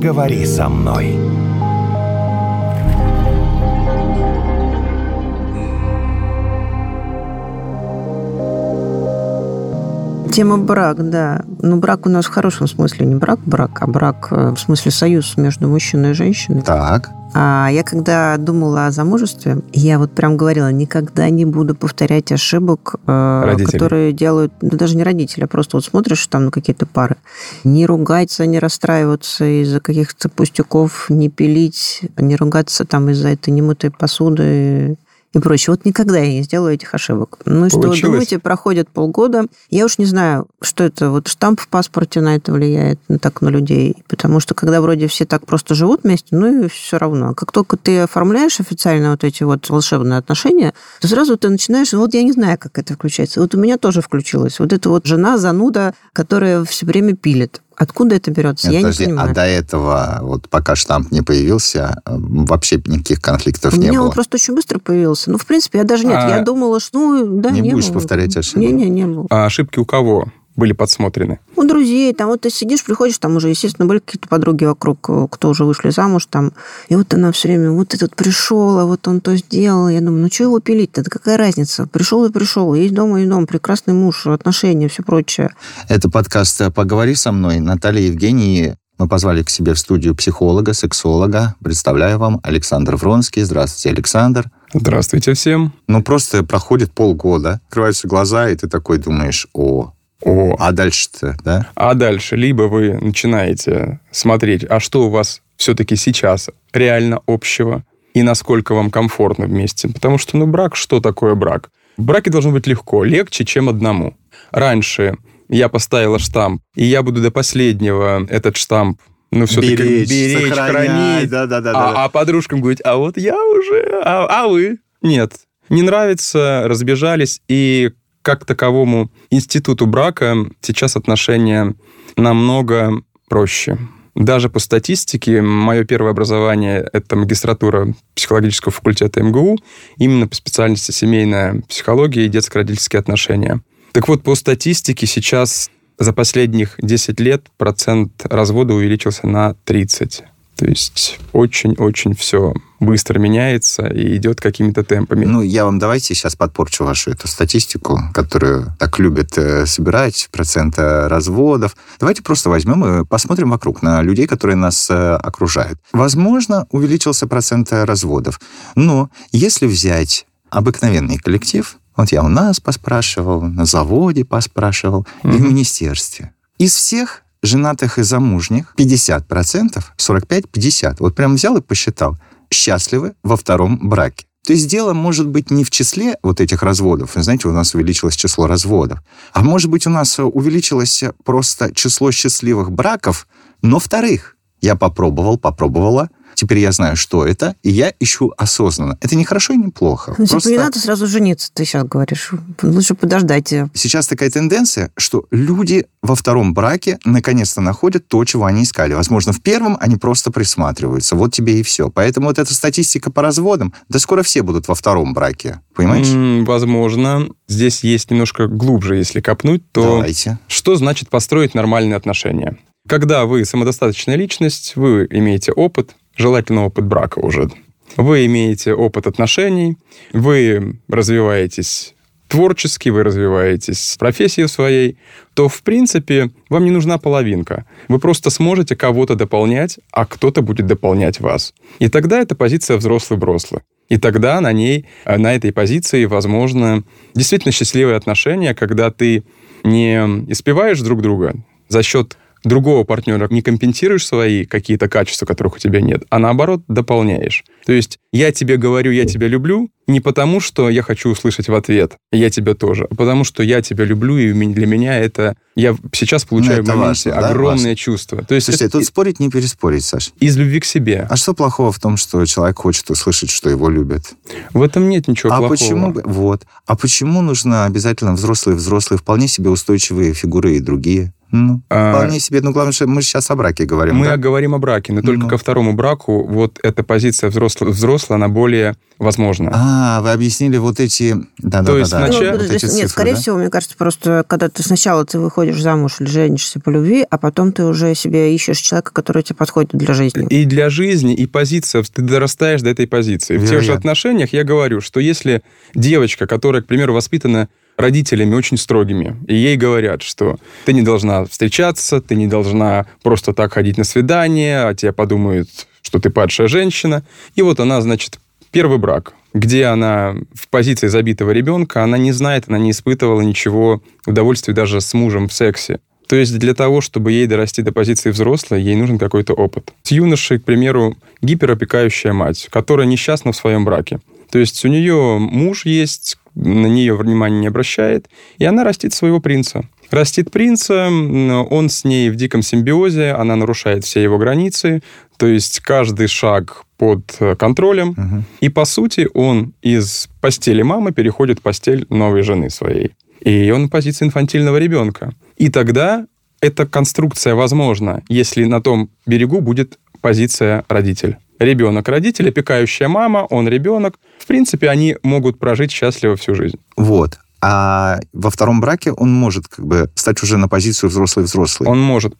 Поговори со мной. Тема брак, да. Ну, брак у нас в хорошем смысле не брак, а брак в смысле союз между мужчиной и женщиной. Так. А я когда думала о замужестве, я вот прям говорила, никогда не буду повторять ошибок, которые делают, ну, даже не родители, а просто вот смотришь там на какие-то пары. Не ругаться, не расстраиваться из-за каких-то пустяков, не пилить, не ругаться там из-за этой немытой посуды и прочее. Вот никогда я не сделаю этих ошибок. Ну и что, думаете, проходит полгода. Я уж не знаю, что это, вот штамп в паспорте на это влияет, так на людей. Потому что когда вроде все так просто живут вместе, ну и все равно. Как только ты оформляешь официально вот эти вот волшебные отношения, то сразу ты начинаешь, вот я не знаю, как это включается. Вот у меня тоже включилось. Вот эта вот жена-зануда, которая все время пилит. Откуда это берется? Нет, я не понимаю. А до этого, вот пока штамп не появился, вообще никаких конфликтов не было? У меня он просто очень быстро появился. Ну, в принципе, я даже я думала, что... Ну, да, не будешь было. Повторять ошибки? Не было. А ошибки у кого были подсмотрены? У друзей. Там вот ты сидишь, приходишь, там уже, естественно, были какие-то подруги вокруг, кто уже вышли замуж там. И вот она все время, вот этот пришел, а вот он то сделал. Я думаю, ну что его пилить-то? Да какая разница? Пришел и пришел. Есть дом. Прекрасный муж, отношения, все прочее. Это подкаст «Поговори со мной». Наталья и Евгений. Мы позвали к себе в студию психолога, сексолога. Представляю вам Александр Вронский. Здравствуйте, Александр. Здравствуйте всем. Ну, просто проходит полгода, открываются глаза, и ты такой думаешь, а дальше-то, да? А дальше либо вы начинаете смотреть, а что у вас все-таки сейчас реально общего, и насколько вам комфортно вместе. Потому что, брак, что такое брак? В браке должно быть легко, легче, чем одному. Раньше я поставила штамп, и я буду до последнего этот штамп все-таки беречь, хранить. Да. А подружкам говорить, а вот я уже, а вы? Нет, не нравится, разбежались, и... Как таковому институту брака сейчас отношения намного проще. Даже по статистике, мое первое образование – это магистратура психологического факультета МГУ, именно по специальности семейная психология и детско-родительские отношения. Так вот, по статистике сейчас за последних 10 лет процент развода увеличился на 30%. То есть очень-очень все быстро меняется и идет какими-то темпами. Я вам давайте сейчас подпорчу вашу эту статистику, которую так любят собирать, процента разводов. Давайте просто возьмем и посмотрим вокруг на людей, которые нас окружают. Возможно, увеличился процент разводов. Но если взять обыкновенный коллектив, вот я у нас поспрашивал, на заводе поспрашивал, и в министерстве. Из всех... женатых и замужних 50%, 45-50%. Вот прям взял и посчитал. Счастливы во втором браке. То есть дело может быть не в числе вот этих разводов. Знаете, у нас увеличилось число разводов. А может быть, у нас увеличилось просто число счастливых браков, но вторых. Я попробовала. Теперь я знаю, что это, и я ищу осознанно. Это не хорошо и не плохо. Просто... не надо сразу жениться, ты сейчас говоришь. Лучше подождать. Сейчас такая тенденция, что люди во втором браке наконец-то находят то, чего они искали. Возможно, в первом они просто присматриваются. Вот тебе и все. Поэтому вот эта статистика по разводам, да скоро все будут во втором браке. Понимаешь? Возможно. Здесь есть немножко глубже, если копнуть, то давайте. Что значит построить нормальные отношения? Когда вы самодостаточная личность, вы имеете опыт, желательно опыт брака уже. Вы имеете опыт отношений, вы развиваетесь творчески, вы развиваетесь в профессии своей, то, в принципе, вам не нужна половинка. Вы просто сможете кого-то дополнять, а кто-то будет дополнять вас. И тогда это позиция взрослый-брослый. И тогда на этой позиции, возможно, действительно счастливые отношения, когда ты не испеваешь друг друга за счет другого партнера, не компенсируешь свои какие-то качества, которых у тебя нет, а наоборот дополняешь. То есть я тебе говорю, я тебя люблю, не потому, что я хочу услышать в ответ, я тебя тоже, а потому, что я тебя люблю, и для меня это... Я сейчас получаю в моменте огромное чувство. То есть тут спорить не переспорить, Саш. Из любви к себе. А что плохого в том, что человек хочет услышать, что его любят? В этом нет ничего плохого. А почему нужно обязательно взрослые, вполне себе устойчивые фигуры и другие? Ну, вполне себе. Ну, главное, что мы сейчас о браке говорим. Мы говорим о браке, но только ко второму браку вот эта позиция взрослая, она более возможна. А, вы объяснили вот эти... Нет, скорее всего, мне кажется, просто когда ты сначала ты выходишь замуж или женишься по любви, а потом ты уже себе ищешь человека, который тебе подходит для жизни. И для жизни, и позиция, ты дорастаешь до этой позиции. Вероятно. В тех же отношениях я говорю, что если девочка, которая, к примеру, воспитана родителями очень строгими, и ей говорят, что ты не должна встречаться, ты не должна просто так ходить на свидание, а тебя подумают, что ты падшая женщина. И вот она, значит, первый брак, где она в позиции забитого ребенка, она не знает, она не испытывала ничего удовольствия даже с мужем в сексе. То есть для того, чтобы ей дорасти до позиции взрослой, ей нужен какой-то опыт. С юношей, к примеру, гиперопекающая мать, которая несчастна в своем браке. То есть у нее муж есть, на нее внимание не обращает, и она растит своего принца. Растит принца, он с ней в диком симбиозе, она нарушает все его границы, то есть каждый шаг под контролем, и, по сути, он из постели мамы переходит в постель новой жены своей. И он в позиции инфантильного ребенка. И тогда эта конструкция возможна, если на том берегу будет позиция родитель. Ребенок-родитель, опекающая мама, он ребенок. В принципе, они могут прожить счастливо всю жизнь. Вот. А во втором браке он может как бы стать уже на позицию взрослый-взрослый. Он может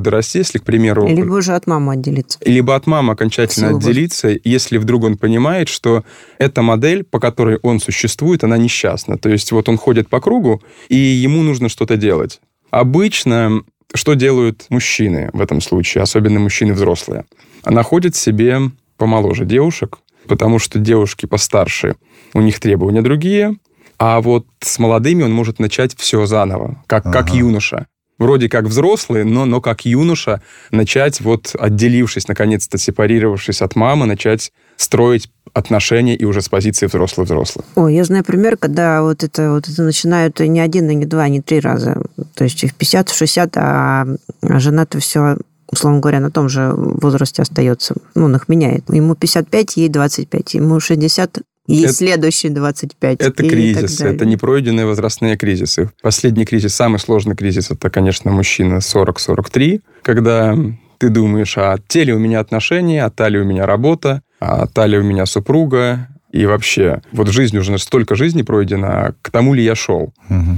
дорасти, если, к примеру... Либо уже от мамы отделиться. Либо от мамы окончательно отделиться, если вдруг он понимает, что эта модель, по которой он существует, она несчастна. То есть вот он ходит по кругу, и ему нужно что-то делать. Обычно... Что делают мужчины в этом случае, особенно мужчины взрослые? Находят себе помоложе девушек, потому что девушки постарше, у них требования другие, а вот с молодыми он может начать все заново, как юноша. Вроде как взрослый, но как юноша начать, вот отделившись, наконец-то сепарировавшись от мамы, начать строить отношения и уже с позиции взрослых-взрослых. Ой, я знаю пример, когда вот это начинают не один, и не два, и не три раза. То есть в 50, в 60, а жена-то все, условно говоря, на том же возрасте остается. Ну, он их меняет. Ему 55, ей 25, ему 60... И следующие 25. Это кризис, это непройденные возрастные кризисы. Последний кризис, самый сложный кризис, это, конечно, мужчина 40-43, когда ты думаешь, а те ли у меня отношения, а та ли у меня работа, а та ли у меня супруга, и вообще, вот жизнь уже столько жизни пройдена, к тому ли я шел?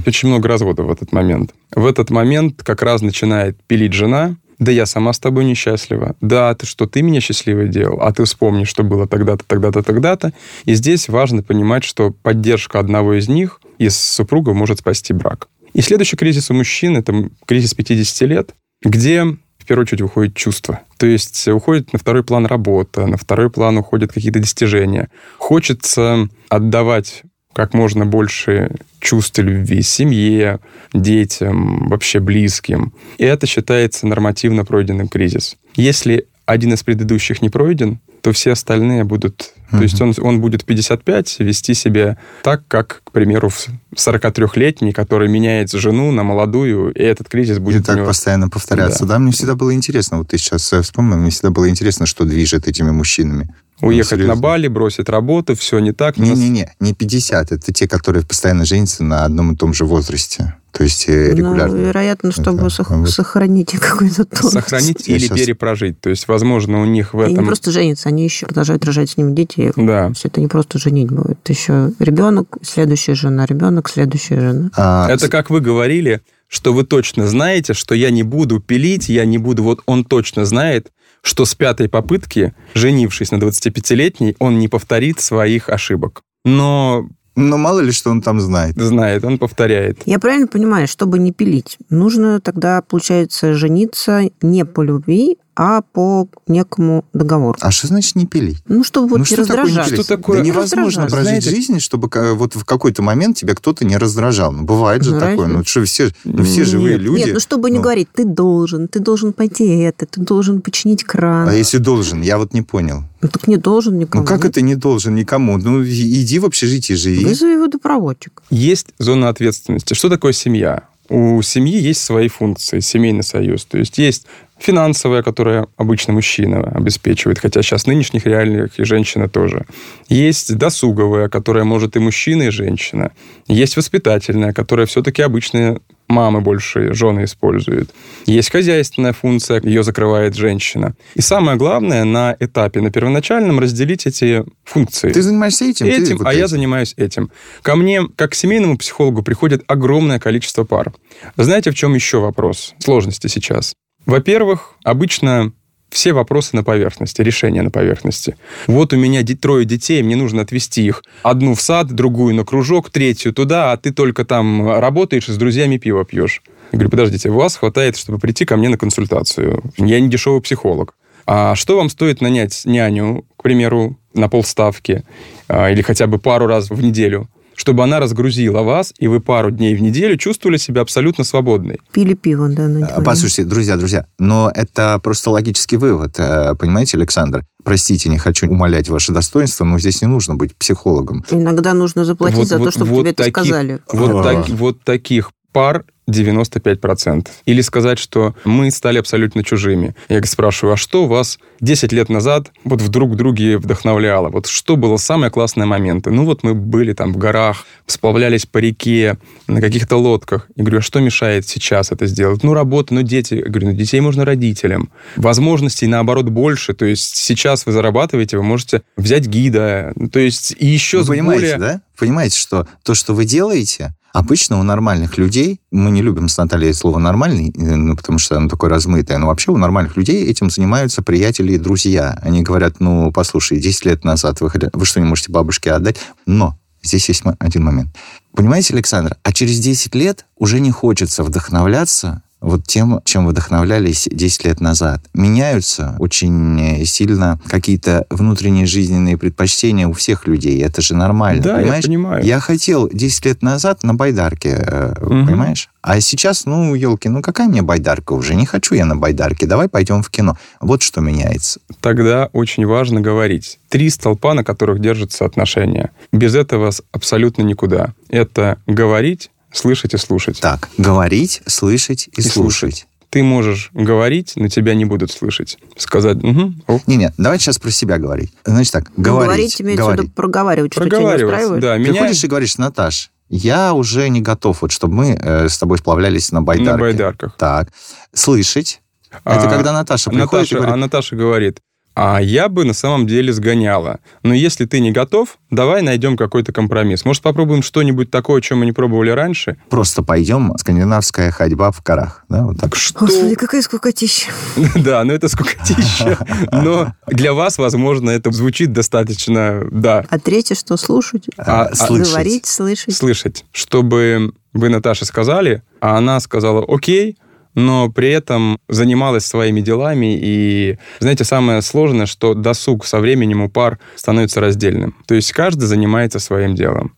Очень много разводов в этот момент. В этот момент как раз начинает пилить жена, да я сама с тобой несчастлива. Да, ты что, ты меня счастливой делал? А ты вспомни, что было тогда-то, тогда-то, тогда-то. И здесь важно понимать, что поддержка одного из них, из супругов, может спасти брак. И следующий кризис у мужчин, это кризис 50 лет, где, в первую очередь, выходит чувство. То есть уходит на второй план работа, на второй план уходят какие-то достижения. Хочется отдавать как можно больше чувств любви семье, детям, вообще близким. И это считается нормативно пройденным кризис. Если один из предыдущих не пройден, то все остальные будут... То есть он будет в 55 вести себя так, как, к примеру, 43-летний, который меняет жену на молодую, и этот кризис будет... И так постоянно повторяться. Да, мне всегда было интересно, вот ты сейчас вспомнил, мне всегда было интересно, что движет этими мужчинами. Уехать на Бали, бросить работу, все не так. Не 50, это те, которые постоянно женятся на одном и том же возрасте. То есть регулярно. Ну, вероятно, чтобы сохранить какой-то тонус. Сохранить или перепрожить. То есть, возможно, у них в этом... Они не просто женятся, они еще продолжают рожать с ними детей. Да. То есть это не просто женитьба, это еще ребенок, следующая жена, ребенок, следующая жена. Это как вы говорили, что вы точно знаете, что я не буду пилить, я не буду... Вот он точно знает, что с пятой попытки, женившись на 25-летней, он не повторит своих ошибок. Но мало ли, что он там знает. Знает, он повторяет. Я правильно понимаю, чтобы не пилить, нужно тогда, получается, жениться не по любви, а по некому договору. А что значит не пилить? Ну, чтобы вот не раздражать. Что такое? Да невозможно прожить жизнь, чтобы вот в какой-то момент тебя кто-то не раздражал. Ну, бывает же такое. Ну, что все живые люди. Нет, ну, чтобы не говорить, ты должен пойти это, ты должен починить кран. А если должен? Я вот не понял. Ну, так не должен никому. Ну, как это не должен никому? Ну, иди в общежитие, живи. Вызови водопроводчик. Есть зона ответственности. Что такое семья? У семьи есть свои функции, семейный союз. То есть есть финансовая, которая обычно мужчина обеспечивает, хотя сейчас в нынешних реалиях и женщина тоже. Есть досуговая, которая может и мужчина, и женщина. Есть воспитательная, которая все-таки обычно мамы больше жены используют. Есть хозяйственная функция, ее закрывает женщина. И самое главное на этапе, на первоначальном, разделить эти функции. Ты занимаешься этим вот а этим. Я занимаюсь этим. Ко мне, как к семейному психологу, приходит огромное количество пар. Знаете, в чем еще вопрос? Сложности сейчас. Во-первых, обычно все вопросы на поверхности, решения на поверхности. Вот у меня 3 детей, мне нужно отвезти их. Одну в сад, другую на кружок, третью туда, а ты только там работаешь и с друзьями пиво пьешь. Я говорю, подождите, вас хватает, чтобы прийти ко мне на консультацию. Я не дешевый психолог. А что вам стоит нанять няню, к примеру, на полставки или хотя бы пару раз в неделю, чтобы она разгрузила вас, и вы пару дней в неделю чувствовали себя абсолютно свободной. Пили пиво, да. Послушайте, друзья, но это просто логический вывод, понимаете, Александр? Простите, не хочу умалять ваше достоинство, но здесь не нужно быть психологом. Иногда нужно заплатить за то, чтобы тебе это сказали. Вот таких пар 95%. Или сказать, что мы стали абсолютно чужими. Я спрашиваю, а что вас 10 лет назад вот вдруг друге вдохновляло? Вот что было самые классные моменты? Ну вот мы были там в горах, сплавлялись по реке, на каких-то лодках. Я говорю, а что мешает сейчас это сделать? Ну работа, дети. Я говорю, детей можно родителям. Возможностей, наоборот, больше. То есть сейчас вы зарабатываете, вы можете взять гида. То есть и еще... Вы понимаете, да? Понимаете, что то, что вы делаете... Обычно у нормальных людей, мы не любим с Натальей слово «нормальный», потому что оно такое размытое, но вообще у нормальных людей этим занимаются приятели и друзья. Они говорят, послушай, 10 лет назад вы что, не можете бабушке отдать? Но здесь есть один момент. Понимаете, Александр, а через 10 лет уже не хочется вдохновляться тем, чем вдохновлялись 10 лет назад. Меняются очень сильно какие-то внутренние жизненные предпочтения у всех людей. Это же нормально. Да, понимаешь? Я понимаю. Я хотел 10 лет назад на байдарке, понимаешь? А сейчас, елки, какая мне байдарка уже? Не хочу я на байдарке. Давай пойдем в кино. Вот что меняется. Тогда очень важно говорить. 3 столпа, на которых держатся отношения. Без этого абсолютно никуда. Это говорить, слышать и слушать. Так, говорить, слышать и слушать. Ты можешь говорить, но тебя не будут слышать. Сказать, Нет, давайте сейчас про себя говорить. Значит так, говорить. Говорить, имеется в виду проговаривать, что тебя не устраивает. Да, ты ходишь и говоришь, Наташ, я уже не готов, чтобы мы с тобой сплавлялись на байдарке. На байдарках. Так, слышать. Это когда Наташа приходит и говорит... А Наташа говорит, а я бы на самом деле сгоняла. Но если ты не готов, давай найдем какой-то компромисс. Может, попробуем что-нибудь такое, чем мы не пробовали раньше? Просто пойдем скандинавская ходьба в горах. Да, вот так. Что? Господи, какая скукотища. Да, это скукотища. Но для вас, возможно, это звучит достаточно, да. А третье, что слушать? Говорить, слышать. Слышать. Чтобы вы Наташе сказали, а она сказала «Окей», но при этом занималась своими делами. И, знаете, самое сложное, что досуг со временем у пар становится раздельным. То есть каждый занимается своим делом.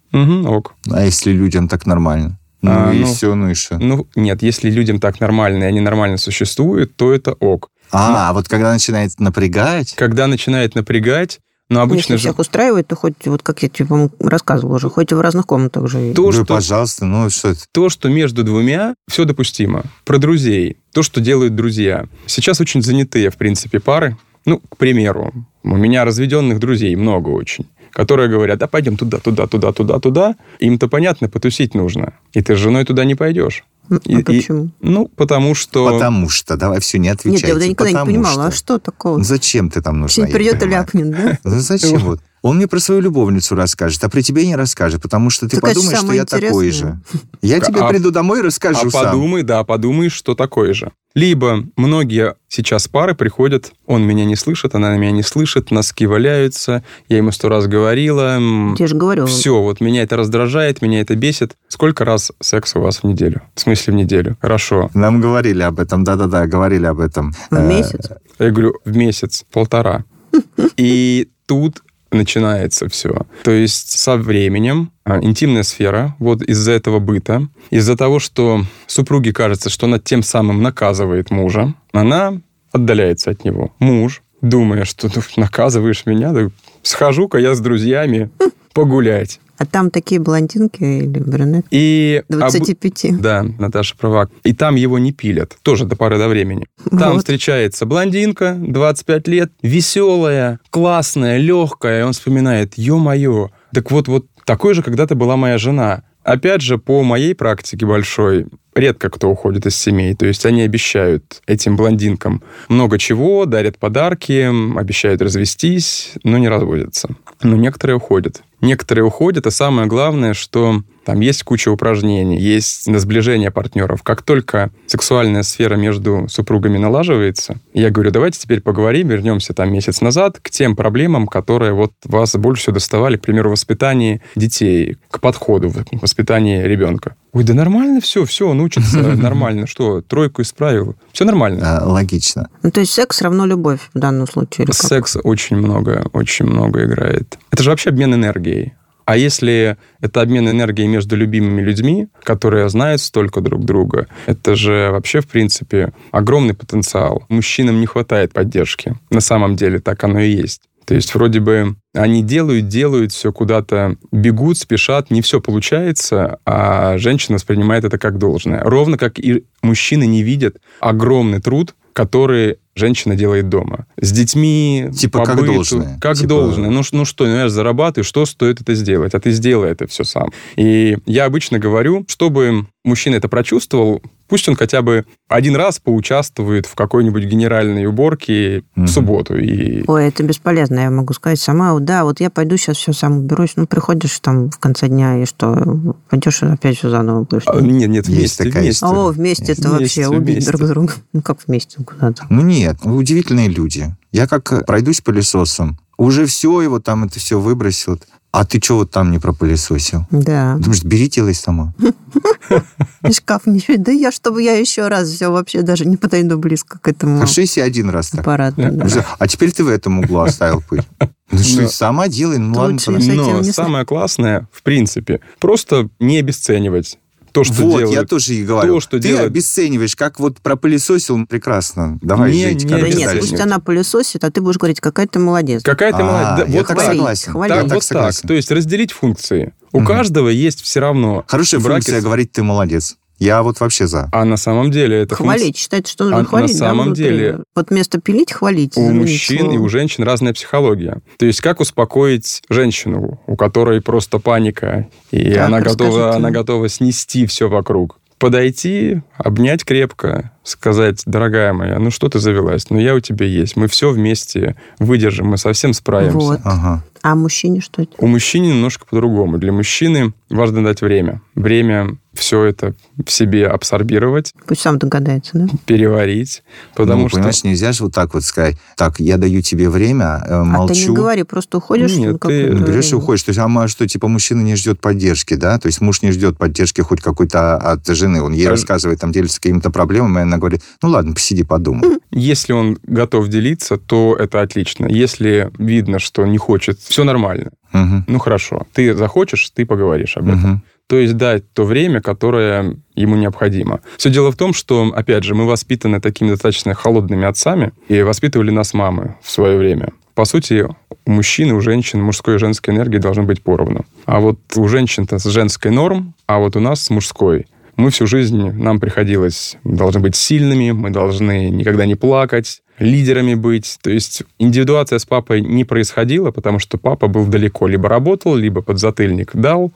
Ок. А если людям так нормально? Все, и что? Нет, если людям так нормально, и они нормально существуют, то это ок. Вот когда начинает напрягать? Когда начинает напрягать, обычно если всех устраивает, то хоть, как я тебе, по-моему, рассказывала уже, хоть в разных комнатах живи. Пожалуйста, что это? То, что между двумя, все допустимо. Про друзей. То, что делают друзья. Сейчас очень занятые, в принципе, пары. К примеру, у меня разведенных друзей много очень, которые говорят, да пойдем туда. Им-то, понятно, потусить нужно. И ты с женой туда не пойдешь. Почему? Потому что... Потому что, давай все, не отвечайте. Нет, я никогда не понимала, а что такого? Зачем ты там нужна? Сейчас придет и ляпнет, да? Зачем вот? Он мне про свою любовницу расскажет, а при тебе не расскажет, потому что ты подумаешь, что я такой же. Я тебе приду домой и расскажу сам. Подумай, что такой же. Либо многие сейчас пары приходят, он меня не слышит, она меня не слышит, носки валяются, я ему 100 раз говорила. Я же говорила. Все, меня это раздражает, меня это бесит. Сколько раз секс у вас в неделю? В смысле в неделю? Хорошо. Нам говорили об этом, да-да-да, говорили об этом. В месяц? Я говорю, в месяц, 1,5. И тут начинается все. То есть со временем интимная сфера, из-за этого быта, из-за того, что супруге кажется, что она тем самым наказывает мужа, она отдаляется от него. Муж, думая, что наказываешь меня, схожу-ка я с друзьями погулять. А там такие блондинки или брюнетки? 25. Да, Наташа права. И там его не пилят. Тоже до поры до времени. Там встречается блондинка, 25 лет, веселая, классная, легкая. И он вспоминает, ё-моё, такой же когда-то была моя жена. Опять же, по моей практике большой, редко кто уходит из семей. То есть они обещают этим блондинкам много чего, дарят подарки, обещают развестись, но не разводятся. Но некоторые уходят. Некоторые уходят, а самое главное, что там есть куча упражнений, есть сближение партнеров. Как только сексуальная сфера между супругами налаживается, я говорю, давайте теперь поговорим, вернемся там месяц назад к тем проблемам, которые вот вас больше всего доставали, к примеру, в воспитании детей, к подходу, в воспитании ребенка. Ой, да нормально все, он учится нормально. Что, тройку исправил? Все нормально. Логично. Ну, то есть секс равно любовь в данном случае? Секс очень много играет. Это же вообще обмен энергией. А если это обмен энергией между любимыми людьми, которые знают столько друг друга, это же вообще, в принципе, огромный потенциал. Мужчинам не хватает поддержки. На самом деле так оно и есть. То есть вроде бы они делают, все куда-то бегут, спешат, не все получается, а женщина воспринимает это как должное. Ровно как и мужчины не видят огромный труд, который женщина делает дома. С детьми, типа по быту. Как должное. Ну, я же зарабатываю, что стоит это сделать? А ты сделай это все сам. И я обычно говорю, чтобы мужчина это прочувствовал, пусть он хотя бы один раз поучаствует в какой-нибудь генеральной уборке в субботу. И... Ой, это бесполезно, я могу сказать сама. Да, вот я пойду сейчас все сам уберусь. Ну, приходишь там в конце дня, и что? Пойдешь опять все заново будешь? А, нет, вместе. О, вместе это вообще убить друг друга. Ну, как вместе? Куда-то. Ну, нет, вы удивительные люди. Я как пройдусь пылесосом, уже все его там, это все выбросил. А ты что вот там не пропылесосил? Да. Думаешь, бери, делай сама. Шкаф не... Да я, чтобы я еще раз все вообще даже не подойду близко к этому. Пошись один раз так. А теперь ты в этом углу оставил пыль. Ну что, сама делай, ну ладно. Но самое классное, в принципе, просто не обесценивать то, что делают. Вот, я тоже и говорю. Ты обесцениваешь, как вот пропылесосил, прекрасно. Давай жить. Нет, пусть она пылесосит, а ты будешь говорить, какая ты молодец. Я так согласен. Вот так. То есть разделить функции. У каждого есть все равно... Хорошая функция говорить, ты молодец. Я вот вообще за. А на самом деле это... Хвалить. Считается, что нужно хвалить. На самом деле... Вот вместо пилить, хвалить. У мужчин и у женщин разная психология. То есть как успокоить женщину, у которой просто паника, и она готова снести все вокруг. Подойти, обнять крепко, сказать, дорогая моя, ну что ты завелась? Ну я у тебя есть. Мы все вместе выдержим, мы совсем справимся. Вот. Ага. А мужчине что это? У мужчины немножко по-другому. Для мужчины важно дать время. Время все это в себе абсорбировать. Пусть сам догадается, да? Переварить. Потому что... Понимаешь, нельзя же вот так вот сказать, так, я даю тебе время, молчу. А ты не говори, просто уходишь? Нет, ты берешь и уходишь. То есть, а что, типа, мужчина не ждет поддержки, да? То есть муж не ждет поддержки хоть какой-то от жены. Он ей рассказывает, там, делится какими-то проблемами, и она говорит, ну ладно, посиди, подумай. Если он готов делиться, то это отлично. Если видно, что не хочет, все нормально. Угу. Ну хорошо, ты захочешь, ты поговоришь об этом. Угу. То есть дать то время, которое ему необходимо. Все дело в том, что, опять же, мы воспитаны такими достаточно холодными отцами, и воспитывали нас мамы в свое время. По сути, у мужчин и у женщин мужской и женской энергии должны быть поровну. А вот у женщин-то с женской норм, а вот у нас с мужской. Мы всю жизнь, нам приходилось, должны быть сильными, мы должны никогда не плакать, лидерами быть. То есть индивидуация с папой не происходила, потому что папа был далеко. Либо работал, либо подзатыльник дал.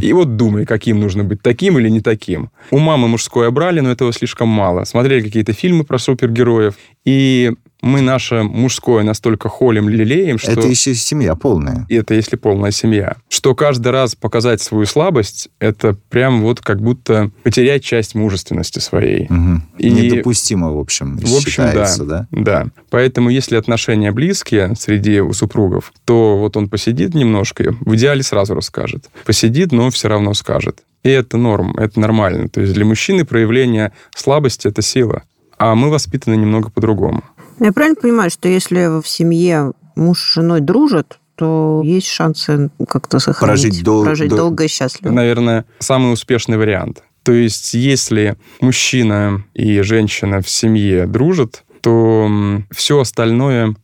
И вот думай, каким нужно быть, таким или не таким. У мамы мужское брали, но этого слишком мало. Смотрели какие-то фильмы про супергероев. И мы наше мужское настолько холим, лелеем, что... Это еще семья полная. Это если полная семья. Что каждый раз показать свою слабость, это прям вот как будто потерять часть мужественности своей. Угу. И... Недопустимо, в общем, считается, да? Поэтому если отношения близкие среди у супругов, то вот он посидит немножко, в идеале сразу расскажет. Посидит, но все равно скажет. И это норм, это нормально. То есть для мужчины проявление слабости – это сила. А мы воспитаны немного по-другому. Я правильно понимаю, что если в семье муж с женой дружат, то есть шансы как-то сохранить, прожить долго и счастливо? Наверное, самый успешный вариант. То есть если мужчина и женщина в семье дружат, то все остальное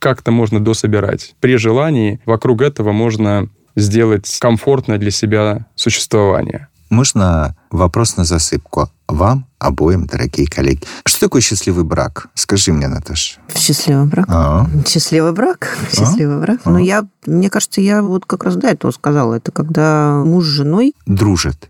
как-то можно дособирать. При желании вокруг этого можно сделать комфортное для себя существование. Можно вопрос на засыпку? вам обоим, дорогие коллеги. Что такое счастливый брак? Скажи мне, Наташа. Счастливый брак? Счастливый брак. Счастливый брак. Ну, мне кажется, я вот как раз до этого сказала. Это когда муж с женой... Дружат.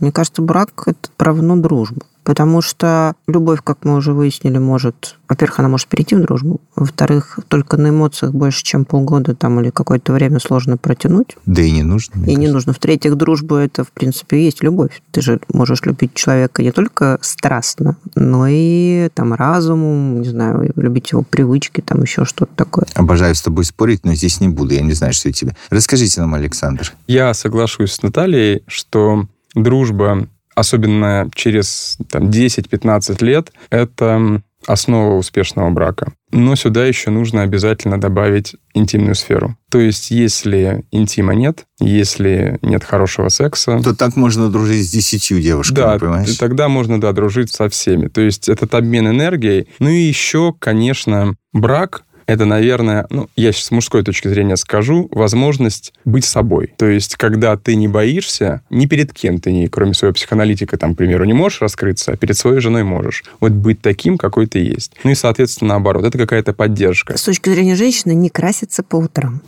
Мне кажется, брак – это равно дружба. Потому что любовь, как мы уже выяснили, может... Во-первых, она может перейти в дружбу. Во-вторых, только на эмоциях больше, чем полгода там, или какое-то время сложно протянуть. Да и не нужно. И не нужно. В-третьих, дружба – это, в принципе, есть любовь. Ты же можешь любить человека не только страстно, но и там разумом, не знаю, любить его привычки, там еще что-то такое. Обожаю с тобой спорить, но здесь не буду. Я не знаю, что у тебя. Расскажите нам, Александр. Я соглашусь с Натальей, что дружба, особенно через 10-15 лет, это основа успешного брака. Но сюда еще нужно обязательно добавить интимную сферу. То есть, если интима нет, если нет хорошего секса... То так можно дружить с 10 девушками, да, понимаешь? Тогда можно, да, дружить со всеми. То есть, этот обмен энергией. Ну и еще, конечно, брак... Это, наверное, я сейчас с мужской точки зрения скажу, возможность быть собой. То есть, когда ты не боишься, ни перед кем ты, кроме своего психоаналитика, там, к примеру, не можешь раскрыться, а перед своей женой можешь. Вот быть таким, какой ты есть. Ну и, соответственно, наоборот. Это какая-то поддержка. С точки зрения женщины, не краситься по утрам.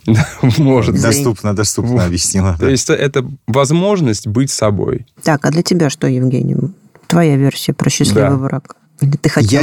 Может. Доступно объяснила. То есть, это возможность быть собой. Так, а для тебя что, Евгений? Твоя версия про счастливый брак? Ты хотел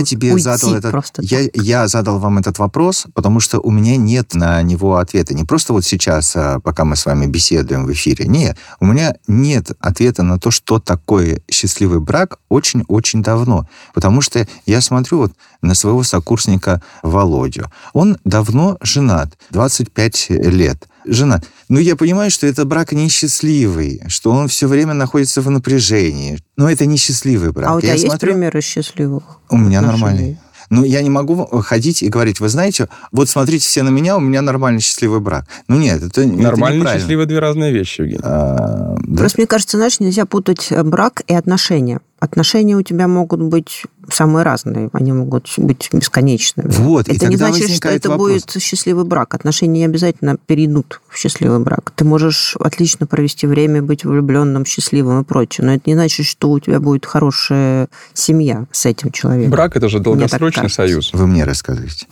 я задал вам этот вопрос, потому что у меня нет на него ответа. Не просто вот сейчас, пока мы с вами беседуем в эфире. Нет, у меня нет ответа на то, что такое счастливый брак, очень-очень давно. Потому что я смотрю вот на своего сокурсника Володю. Он давно женат, 25 лет. Жена. Но я понимаю, что это брак несчастливый, что он все время находится в напряжении. Но это несчастливый брак. А у тебя есть примеры счастливых? У меня нормальные. Но я не могу ходить и говорить, вы знаете, вот смотрите все на меня, у меня нормальный счастливый брак. Нет, это неправильно. Нормальный и счастливый – две разные вещи, Евгений. Просто мне кажется, знаешь, нельзя путать брак и отношения. Отношения у тебя могут быть самые разные, они могут быть бесконечными. Вот, это не значит, что это будет счастливый брак. Отношения не обязательно перейдут в счастливый брак. Ты можешь отлично провести время, быть влюбленным, счастливым и прочее, но это не значит, что у тебя будет хорошая семья с этим человеком. Брак – это же долгосрочный союз. Вы мне рассказываете.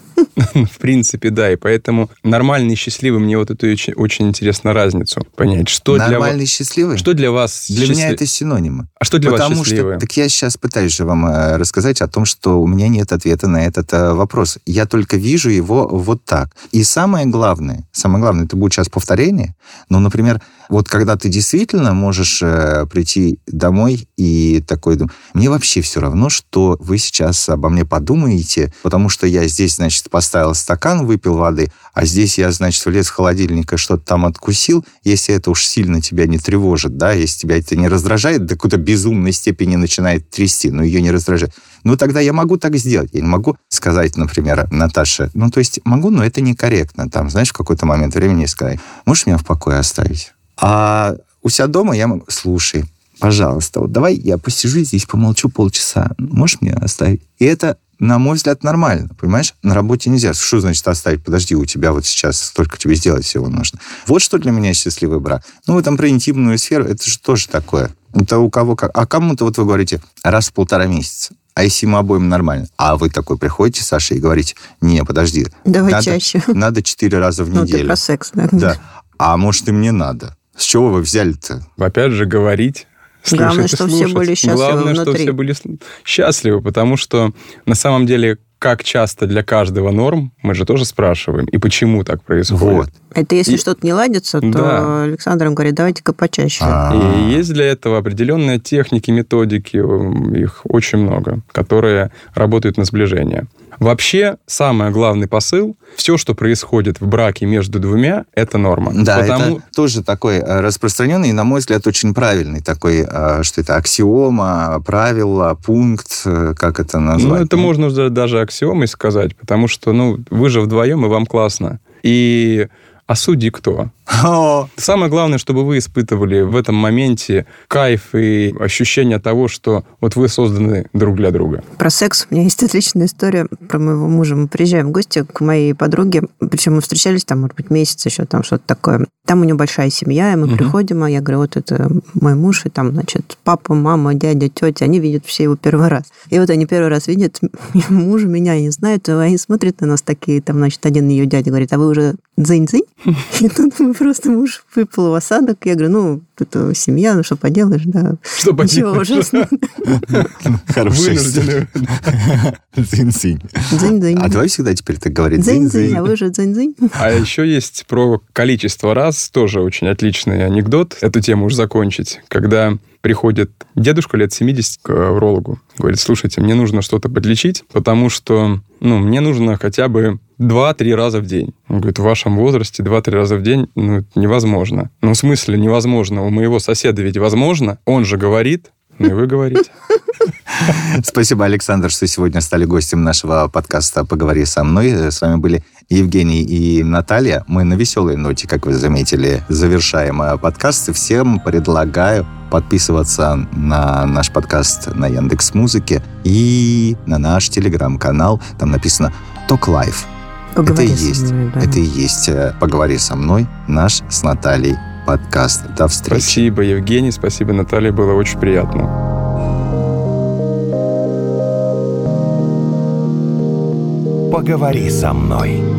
В принципе, да, и поэтому нормальный и счастливый, мне вот это очень интересно разницу понять. Нормальный и счастливый? Что для вас счастливый? Для меня это синонимы. А что для вас счастливый? Так я сейчас пытаюсь же вам рассказать о том, что у меня нет ответа на этот вопрос. Я только вижу его вот так. И самое главное, это будет сейчас повторение, но, например, вот когда ты действительно можешь прийти домой и такой... Мне вообще все равно, что вы сейчас обо мне подумаете, потому что я здесь, значит, поставил стакан, выпил воды, а здесь я, значит, влез в холодильник и что-то там откусил. Если это уж сильно тебя не тревожит, да, если тебя это не раздражает до какой-то безумной степени, начинает трясти, но ее не раздражает. Ну, тогда я могу так сделать. Я не могу сказать, например, Наташе, то есть могу, но это некорректно. Там, знаешь, в какой-то момент времени сказать, можешь меня в покое оставить? А у себя дома я могу, слушай, пожалуйста, вот давай я посижу здесь, помолчу полчаса, можешь меня оставить? И это, на мой взгляд, нормально, понимаешь? На работе нельзя. Что значит оставить? Подожди, у тебя вот сейчас столько тебе сделать всего нужно. Вот что для меня счастливый брак. Ну, там про интимную сферу, это же тоже такое. Это у кого как. А кому-то, вот вы говорите, раз в 1,5 месяца. А если мы обоим нормально? А вы такой приходите, Саша, и говорите, не, подожди. Давай чаще. Надо 4 раза в неделю. Ну, ты про секс, да. А может, и мне надо. С чего вы взяли-то? Опять же, говорить... Главное, что все были счастливы внутри. Что все были счастливы, потому что на самом деле, как часто для каждого норм, мы же тоже спрашиваем, и почему так происходит. Вот. Это если что-то не ладится, то да. Александр говорит, давайте-ка почаще. И есть для этого определенные техники, методики, их очень много, которые работают на сближение. Вообще, самый главный посыл, все, что происходит в браке между двумя, это норма. Да, это тоже такой распространенный и, на мой взгляд, очень правильный такой, что это аксиома, правило, пункт, как это назвать? Это можно даже аксиомой сказать, потому что вы же вдвоем, и вам классно. И а судьи кто? Самое главное, чтобы вы испытывали в этом моменте кайф и ощущение того, что вот вы созданы друг для друга. Про секс. У меня есть отличная история про моего мужа. Мы приезжаем в гости к моей подруге, причем мы встречались там, может быть, месяц еще, там что-то такое. Там у нее большая семья, и мы приходим, а я говорю, вот это мой муж, и там, значит, папа, мама, дядя, тетя, они видят все его первый раз. И вот они первый раз видят мужа, меня не знают, и они смотрят на нас такие, там, значит, один ее дядя говорит, а вы уже дзынь-дзынь? И тут мы просто муж выпал в осадок. Я говорю, ну, это семья, ну, что поделаешь, да. Что поделаешь? Ужасно. Хорошая история. Дзынь-дзынь. Дзынь-дзынь. А давай всегда теперь так говорить. Дзынь-дзынь, а вы же дзынь-дзынь. А еще есть про количество раз, тоже очень отличный анекдот. Эту тему уж закончить. Когда приходит дедушка лет 70 к урологу. Говорит, слушайте, мне нужно что-то подлечить, потому что, ну, мне нужно хотя бы 2-3 раза в день. Он говорит, в вашем возрасте 2-3 раза в день, ну, невозможно. Ну, в смысле невозможно? У моего соседа ведь возможно. Он же говорит, ну, и вы говорите. Спасибо, Александр, что сегодня стали гостем нашего подкаста «Поговори со мной». С вами были Евгений и Наталья. Мы на веселой ноте, как вы заметили, завершаем подкаст. Всем предлагаю подписываться на наш подкаст на Яндекс.Музыке и на наш телеграм-канал. Там написано «Ток Лайф». Это и есть «Поговори со мной», наш с Натальей подкаст. До встречи. Спасибо, Евгений, спасибо, Наталья. Было очень приятно. Поговори со мной.